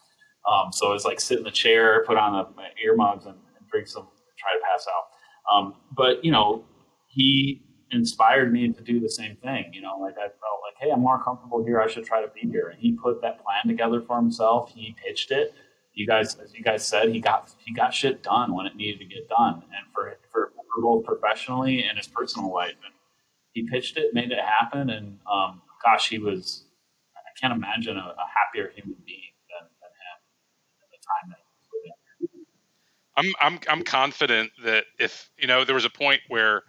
Um, so it's like sit in the chair, put on the earmuffs, and, and drink some, try to pass out. Um, but, you know, he inspired me to do the same thing. You know, like I felt like, hey, I'm more comfortable here. I should try to be here. And he put that plan together for himself. He pitched it. You guys, as you guys said, he got, he got shit done when it needed to get done. And for, for both professionally and his personal life. And he pitched it, made it happen. And, um, gosh, he was, I can't imagine a, a happier human being than, than him at the time that he was living. I'm, I'm, I'm confident that if, you know, there was a point where,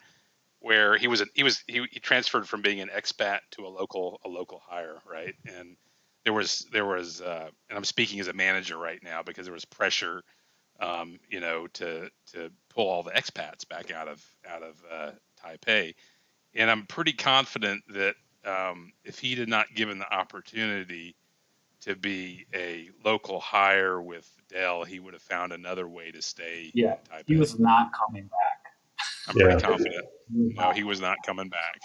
where he was, a, he was, he, he transferred from being an expat to a local, a local hire. Right. And there was, there was, uh, and I'm speaking as a manager right now because there was pressure, um, you know, to, to pull all the expats back out of, out of, uh, Taipei. And I'm pretty confident that, um, if he did not given the opportunity to be a local hire with Dell, he would have found another way to stay. Yeah. In Taipei. He was not coming back. I'm yeah. pretty confident. No, he was not coming back.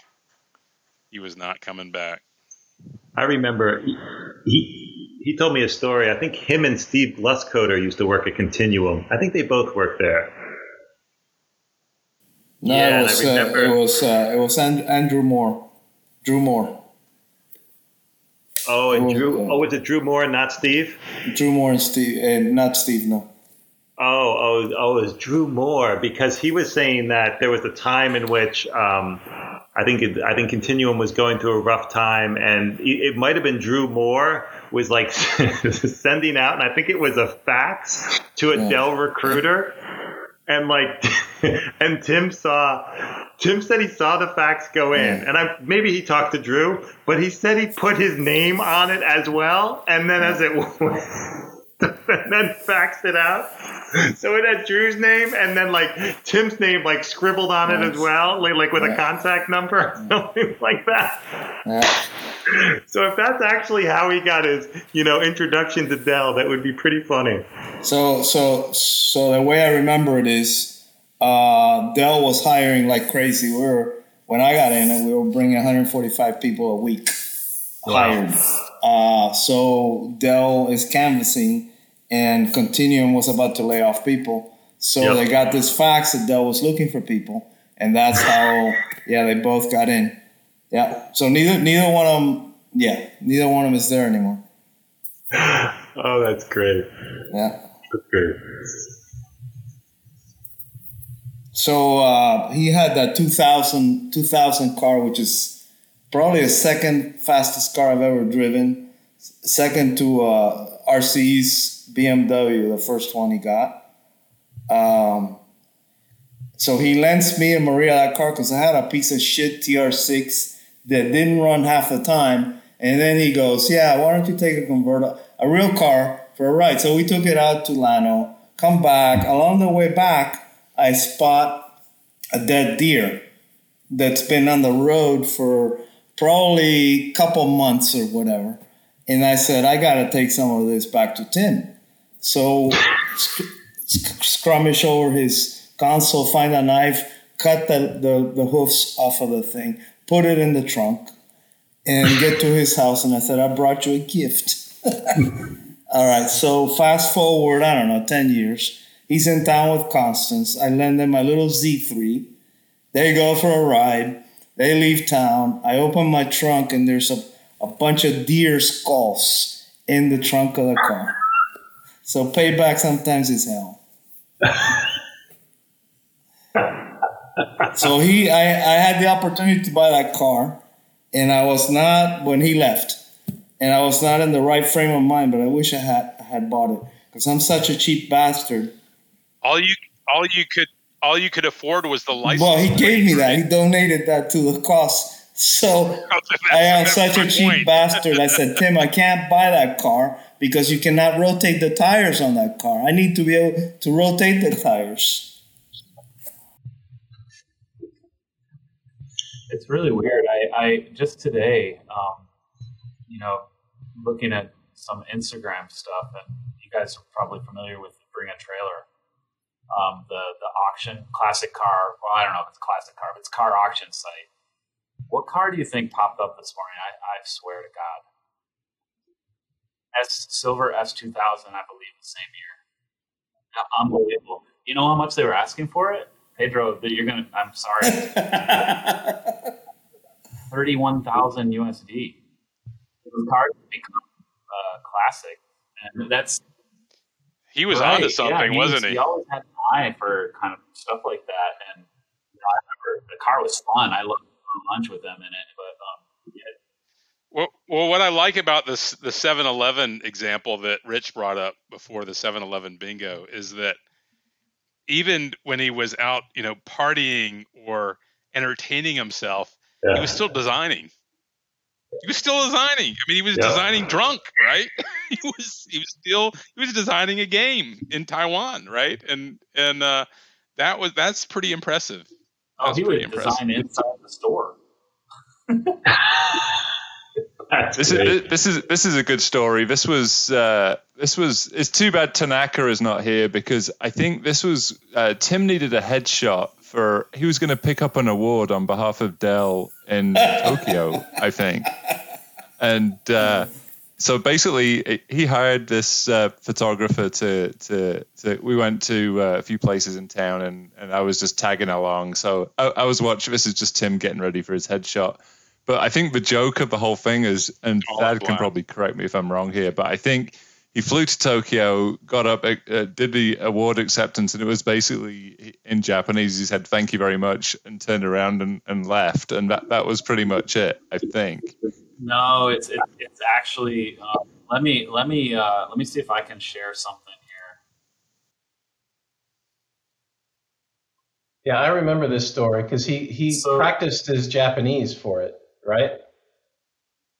He was not coming back. I remember he he told me a story. I think him and Steve Gluscoder used to work at Continuum. I think they both worked there. No, yeah, it was, I remember. Uh, it was uh, it was and, and Drew Moore, Drew Moore. Oh, and was, Drew. Uh, oh, was it Drew Moore and not Steve? Drew Moore and Steve, and uh, not Steve. No. Oh, oh, oh, it was Drew Moore because he was saying that there was a time in which um, I think it, I think Continuum was going through a rough time, and it, it might have been Drew Moore was like sending out, and I think it was a fax to a yeah. Dell recruiter, and like, and Tim saw, Tim said he saw the fax go in, yeah. and I, maybe he talked to Drew, but he said he put his name on it as well, and then as it went. And then faxed it out. So it had Drew's name and then like Tim's name like scribbled on nice. it as well, like, like with yeah. a contact number or something like that. Yeah. So if that's actually how he got his, you know, introduction to Dell, that would be pretty funny. So so so the way I remember it is uh, Dell was hiring like crazy. We were when I got in it, we were bringing one hundred forty-five people a week hired. Wow. Uh, so Dell is canvassing and Continuum was about to lay off people. So yep. they got this fax that Dell was looking for people. And that's how, yeah, they both got in. Yeah. So neither, neither one of them, yeah, neither one of them is there anymore. Oh, that's great. Yeah. That's great. So, uh, he had that two thousand car, which is probably the second fastest car I've ever driven, second to uh, R C's B M W, the first one he got. Um, so he lends me and Maria that car because I had a piece of shit T R six that didn't run half the time. And then he goes, yeah, why don't you take a convertible, a a real car for a ride. So we took it out to Llano, come back. Along the way back, I spot a dead deer that's been on the road for probably a couple months or whatever. And I said, I got to take some of this back to Tim. So sc- sc- skirmish over his console, find a knife, cut the, the, the hoofs off of the thing, put it in the trunk, and get to his house. And I said, I brought you a gift. All right, so fast forward, I don't know, ten years. He's in town with Constance. I lend him my little Z three. They go for a ride. They leave town. I open my trunk, and there's a, a bunch of deer skulls in the trunk of the car. So payback sometimes is hell. So he, I, I had the opportunity to buy that car, and I was not, when he left, and I was not in the right frame of mind, but I wish I had, I had bought it, because I'm such a cheap bastard. All you, all you could, all you could afford was the license. Well, he gave me that. He donated that to the cost. So I am such a cheap bastard. I said, Tim, I can't buy that car because you cannot rotate the tires on that car. I need to be able to rotate the tires. It's really weird. I, I just today, um, you know, looking at some Instagram stuff, and you guys are probably familiar with Bring a Trailer. Um, the, the auction, classic car. Well, I don't know if it's classic car, but it's car auction site. What car do you think popped up this morning? I, I swear to God. S Silver S two thousand, I believe, the same year. Unbelievable. You know how much they were asking for it? Pedro, you're going to, I'm sorry. thirty-one thousand U S D. The car become a classic. And that's. He was right. Onto something, yeah, he wasn't was, he? He always had an eye for kind of stuff like that. And you know, I remember the car was fun. I loved lunch with them in it, but um, yeah. Well, well, what I like about this the seven eleven example that Rich brought up before, the seven eleven bingo, is that even when he was out, you know, partying or entertaining himself, yeah. He was still designing. He was still designing. I mean, he was yeah. designing drunk, right? he was he was still he was designing a game in Taiwan, right? And and uh, that was that's pretty impressive. Oh, he would design inside the store. this is this is this is a good story. This was uh, this was. It's too bad Tanaka is not here, because I think this was uh, Tim needed a headshot for. He was going to pick up an award on behalf of Dell in Tokyo, I think. And uh, so basically, he hired this uh, photographer to, to to. We went to uh, a few places in town, and, and I was just tagging along. So I, I was watching. This is just Tim getting ready for his headshot. But I think the joke of the whole thing is, and oh, Thad wow. can probably correct me if I'm wrong here, but I think he flew to Tokyo, got up, uh, did the award acceptance, and it was basically in Japanese. He said, "Thank you very much," and turned around and, and left. And that, that was pretty much it, I think. No, it's it, it's actually. Um, let me let me uh, let me see if I can share something here. Yeah, I remember this story because he he so, practiced his Japanese for it, right?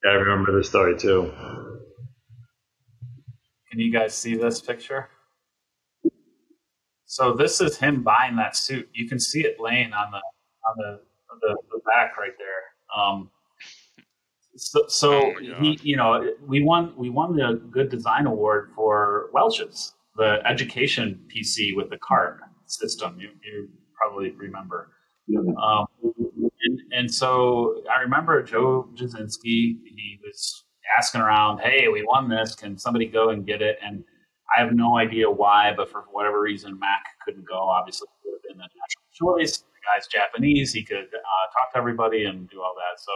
Yeah, I remember this story too. Can you guys see this picture? So this is him buying that suit. You can see it laying on the on the on the, the back right there. Um, So, so oh he, you know, we won. We won the Good Design Award for Welch's, the education P C with the cart system. You, you probably remember. Mm-hmm. Um, and, and so I remember Joe Jasinski. He was asking around, "Hey, we won this. Can somebody go and get it?" And I have no idea why, but for whatever reason, Mac couldn't go. Obviously, in the natural choice, the guy's Japanese. He could uh, talk to everybody and do all that. So.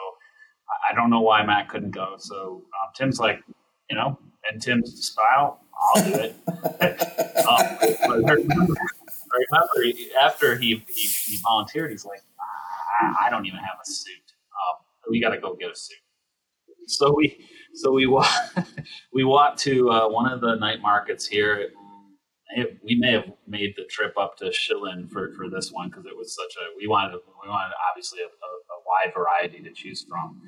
I don't know why Matt couldn't go. So um, Tim's like, you know, and Tim's style, I'll do it. um, but I remember, I remember he, after he, he he volunteered, he's like, ah, I don't even have a suit. Um, we got to go get a suit. So we so we walk we walked to uh, one of the night markets here. It, we may have made the trip up to Shilin for, for this one because it was such a we wanted we wanted obviously a, a wide variety to choose from.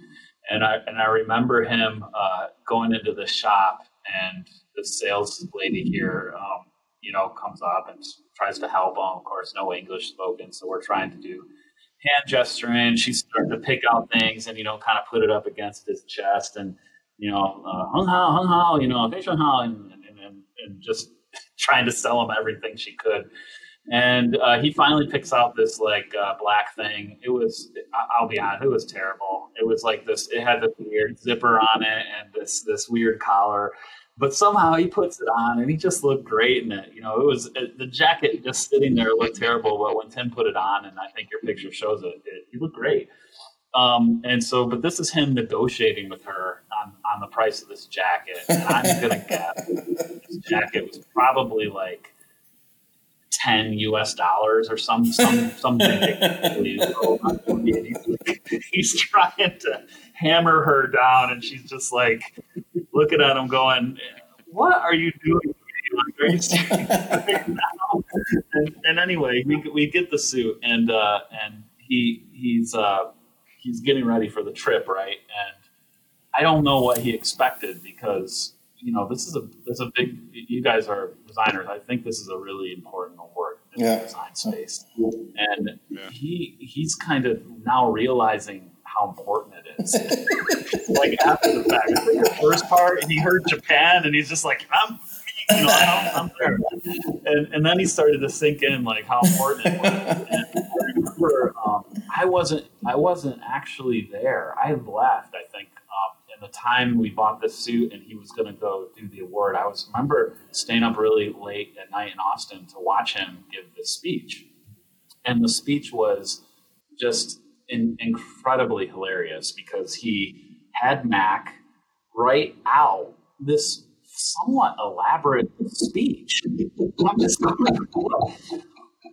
And I and I remember him uh, going into the shop and the sales lady here, um, you know, comes up and tries to help them. Of course, no English spoken, so we're trying to do hand gesturing. She's starting to pick out things and, you know, kind of put it up against his chest and, you know, uh, hung hao, hung hao, you know, fei shun hao, and, and, and, and just trying to sell him everything she could. And uh, he finally picks out this, like, uh, black thing. It was, I'll be honest, it was terrible. It was like this, it had this weird zipper on it and this this weird collar. But somehow he puts it on, and he just looked great in it. You know, it was it, the jacket just sitting there looked terrible, but when Tim put it on, and I think your picture shows it, it he looked great. Um, and so, but this is him negotiating with her on, on the price of this jacket. And I'm going to guess this jacket was probably like ten U S dollars or some, some, something. He's trying to hammer her down, and she's just like looking at him going, what are you doing? Are you right now? And, and anyway, we, we get the suit, and, uh, and he, he's, uh, he's getting ready for the trip. Right. And I don't know what he expected, because, you know, this is a, this is a big, you guys are designers. I think this is a really important award in yeah. the design space. And yeah. he, he's kind of now realizing how important it is. Like, after the fact, the first part, he heard Japan and he's just like, I'm, you know, I don't, I'm there. And, and then he started to sink in, like, how important it was. And I remember, um, I wasn't, I wasn't actually there. I left, I think, um, the time we bought this suit and he was going to go do the award. I was remember staying up really late at night in Austin to watch him give this speech. And the speech was just in, incredibly hilarious, because he had Mac write out this somewhat elaborate speech. I'm just like,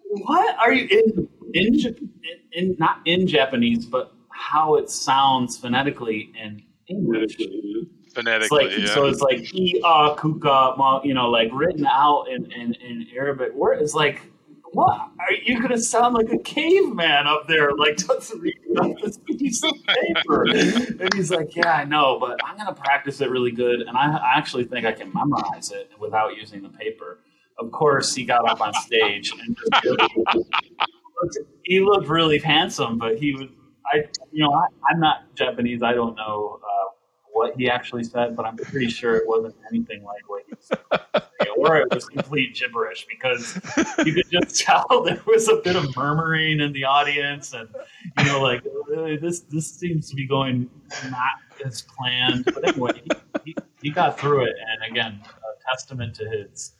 what are you in, in, in, not in Japanese, but how it sounds phonetically in English, phonetically, it's like, yeah. So it's like e ah kuka ma, you know, like written out in, in, in Arabic word. It's like, what are you gonna sound like a caveman up there? Like, just reading off this piece of paper. And he's like, yeah, I know, but I'm gonna practice it really good, and I, I actually think I can memorize it without using the paper. Of course, he got up on stage and just really, he looked really handsome, but he was. I, you know, I, I'm not Japanese. I don't know uh, what he actually said, but I'm pretty sure it wasn't anything like what he said, or it was complete gibberish, because you could just tell there was a bit of murmuring in the audience, and, you know, like, oh, this this seems to be going not as planned. But anyway, he, he, he got through it, and again, a testament to his,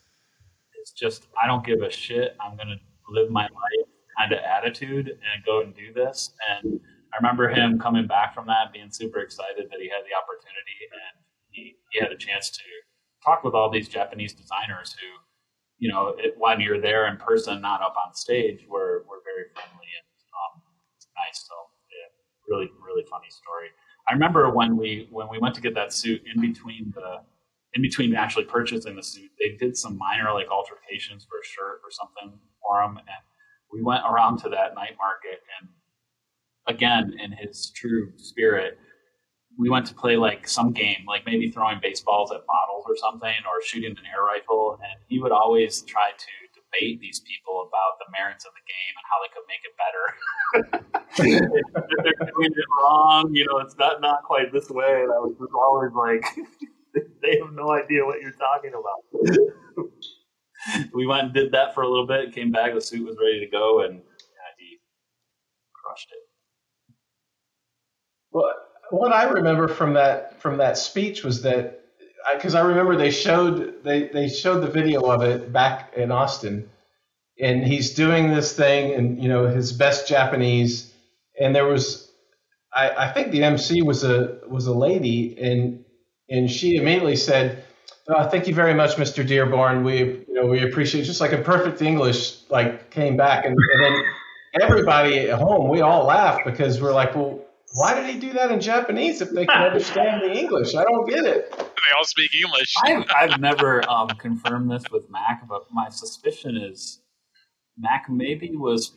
it's just, I don't give a shit. I'm gonna live my life kind of attitude and go and do this. And I remember him coming back from that being super excited that he had the opportunity, and he, he had a chance to talk with all these Japanese designers who, you know, it, when you're there in person, not up on stage, were, were very friendly and um, nice. So yeah, really, really funny story. I remember when we when we went to get that suit, in between the in between actually purchasing the suit, they did some minor like altercations for a shirt or something for him, and we went around to that night market, and again, in his true spirit, we went to play like some game, like maybe throwing baseballs at bottles or something, or shooting an air rifle. And he would always try to debate these people about the merits of the game and how they could make it better. They're doing it wrong, you know, it's not, not quite this way. And I was just always like, they have no idea what you're talking about. We went and did that for a little bit, came back, the suit was ready to go, and yeah, he crushed it. Well, what I remember from that from that speech was that, because I, I remember they showed they, they showed the video of it back in Austin, and he's doing this thing, and, you know, his best Japanese, and there was, I, I think the M C was a was a lady, and and she immediately said, oh, thank you very much, Mister Dearborn. We, you know, we appreciate it. Just like a perfect English, like, came back, and, and then everybody at home, we all laughed, because we're like, well, why did he do that in Japanese if they can understand the English? I don't get it. They all speak English. I've, I've never um, confirmed this with Mac, but my suspicion is Mac maybe was,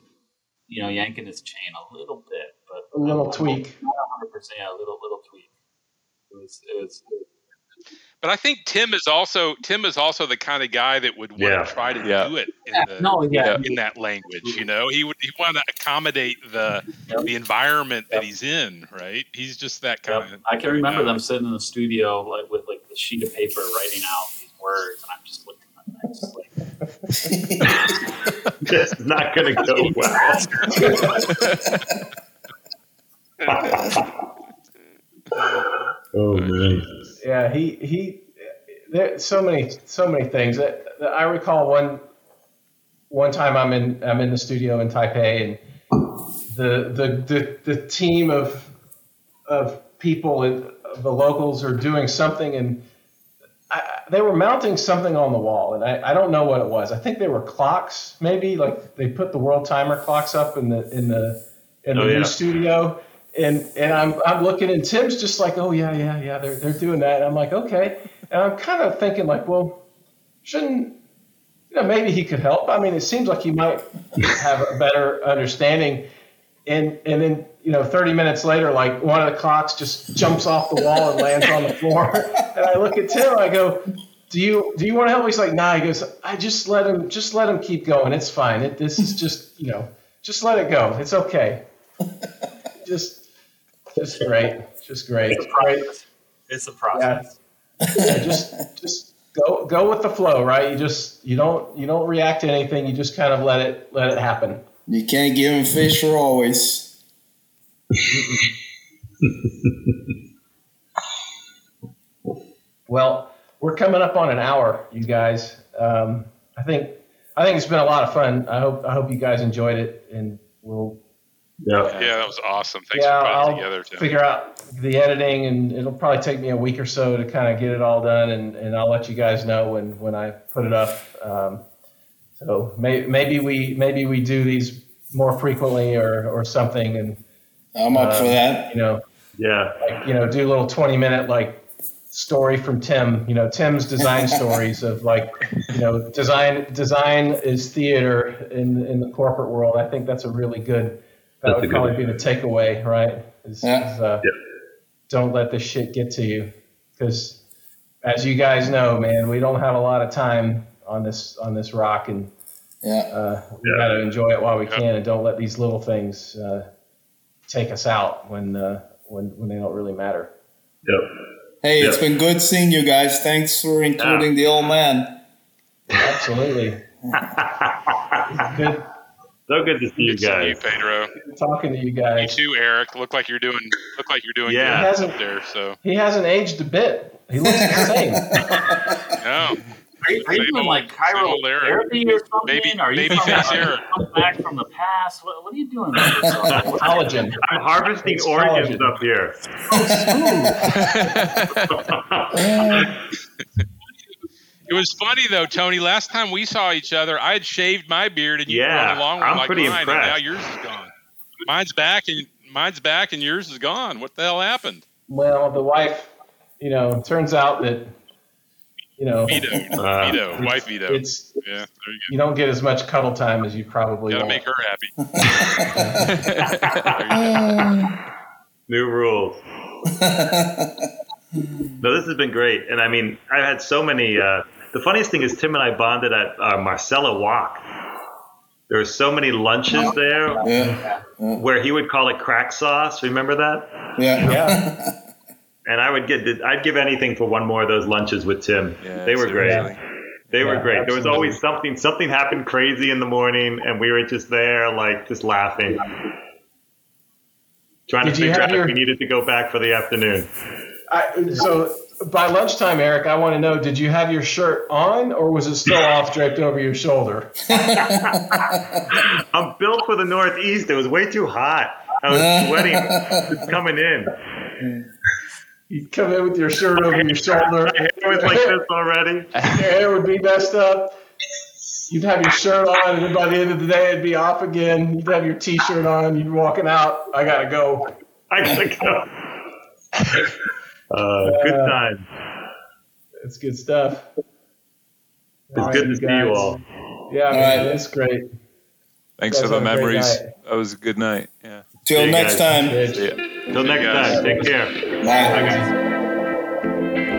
you know, yanking his chain a little bit, but a little tweak, not one hundred percent, a little little tweak. It was it was. But I think Tim is also Tim is also the kind of guy that would want yeah. to try to yeah. do it in, the, no, yeah. in that language. You know, he would he want to accommodate the yep. the environment that yep. he's in. Right? He's just that kind yep. of. I can remember guy. them sitting in the studio like with like a sheet of paper writing out these words, and I'm just looking. I'm just like, it's not going to go well. Oh man. Yeah, he he. There's so many so many things. I, I recall one one time I'm in I'm in the studio in Taipei, and the the the, the team of of people and the locals are doing something, and I, they were mounting something on the wall, and I, I don't know what it was. I think they were clocks, maybe, like they put the world timer clocks up in the in the in the oh, new yeah. studio. And and I'm I'm looking, and Tim's just like, oh yeah yeah yeah they're they're doing that. And I'm like, okay, and I'm kind of thinking like, well, shouldn't you know maybe he could help. I mean, it seems like he might have a better understanding. And and then you know thirty minutes later, like one of the clocks just jumps off the wall and lands on the floor. And I look at Tim, and I go, do you do you want to help? He's like, nah. He goes, I just let him just let him keep going. It's fine. It, this is just you know just let it go. It's okay. Just. Just great, just great. It's a process. It's a process. Yeah. Yeah, just, just go, go with the flow, right? You just, you don't, you don't react to anything. You just kind of let it, let it happen. You can't give him fish for always. Well, we're coming up on an hour, you guys. Um, I think, I think it's been a lot of fun. I hope, I hope you guys enjoyed it, and we'll. Yeah. yeah, that was awesome. Thanks yeah, for putting I'll it together. Tim. Figure out the editing, and it'll probably take me a week or so to kind of get it all done, and, and I'll let you guys know when, when I put it up. Um, so may, maybe we maybe we do these more frequently or, or something. And I'm up uh, for that. You know, yeah, like, you know, do a little twenty minute like story from Tim. You know, Tim's design stories of like you know design design is theater in in the corporate world. I think that's a really good. That That's would probably be the takeaway, right? Is, yeah. is, uh, yeah. Don't let this shit get to you, because as you guys know, man, we don't have a lot of time on this on this rock, and yeah, uh, we yeah. got to enjoy it while we yeah. can, and don't let these little things uh, take us out when uh, when when they don't really matter. Yep. Hey, yep. It's been good seeing you guys. Thanks for including yeah. the old man. Absolutely. Good. So good to see you good guys. See you, Pedro. Good talking to you guys. You too, Eric. Look like you're doing. Look like you're doing. Yeah. Good up there. So he hasn't aged a bit. He looks the same. No. Are you, are you doing like chirotherapy or something? Maybe, are you maybe face Eric. Come back from the past. What, what are you doing? Collagen. I'm harvesting it's organs collagen. Up here. Oh, smooth. It was funny though, Tony. Last time we saw each other, I had shaved my beard and you yeah, were along with I'm like pretty mine, impressed. And now yours is gone. Mine's back and mine's back and yours is gone. What the hell happened? Well, the wife, you know, turns out that you know, veto, uh, veto, wife veto. It's, yeah, there you go. You don't get as much cuddle time as you probably. Gotta want. Make her happy. New rules. No, this has been great, and I mean, I've had so many. Uh, The funniest thing is Tim and I bonded at uh, Marcella Walk. There were so many lunches there yeah. Yeah. where he would call it crack sauce. Remember that? Yeah. yeah. And I would get, I'd give anything for one more of those lunches with Tim. Yeah, they were great. Really. They yeah, were great. Absolutely. There was always something, something happened crazy in the morning and we were just there like just laughing. Trying Did to figure out your... if we needed to go back for the afternoon. I, so... By lunchtime, Eric, I want to know, did you have your shirt on or was it still off draped over your shoulder? I'm built for the Northeast. It was way too hot. I was sweating coming in. You come in with your shirt over your shoulder. My hair was like this already. Your hair would be messed up. You'd have your shirt on, and then by the end of the day, it'd be off again. You'd have your T-shirt on. You'd be walking out. I got to go. I got to go. Uh, good time. It's good stuff. It's all good right, to see you all. Yeah, man, it's great. Thanks for the memories. That was a good night. Yeah. Till next time. Till next time. Take care. Bye. Bye guys.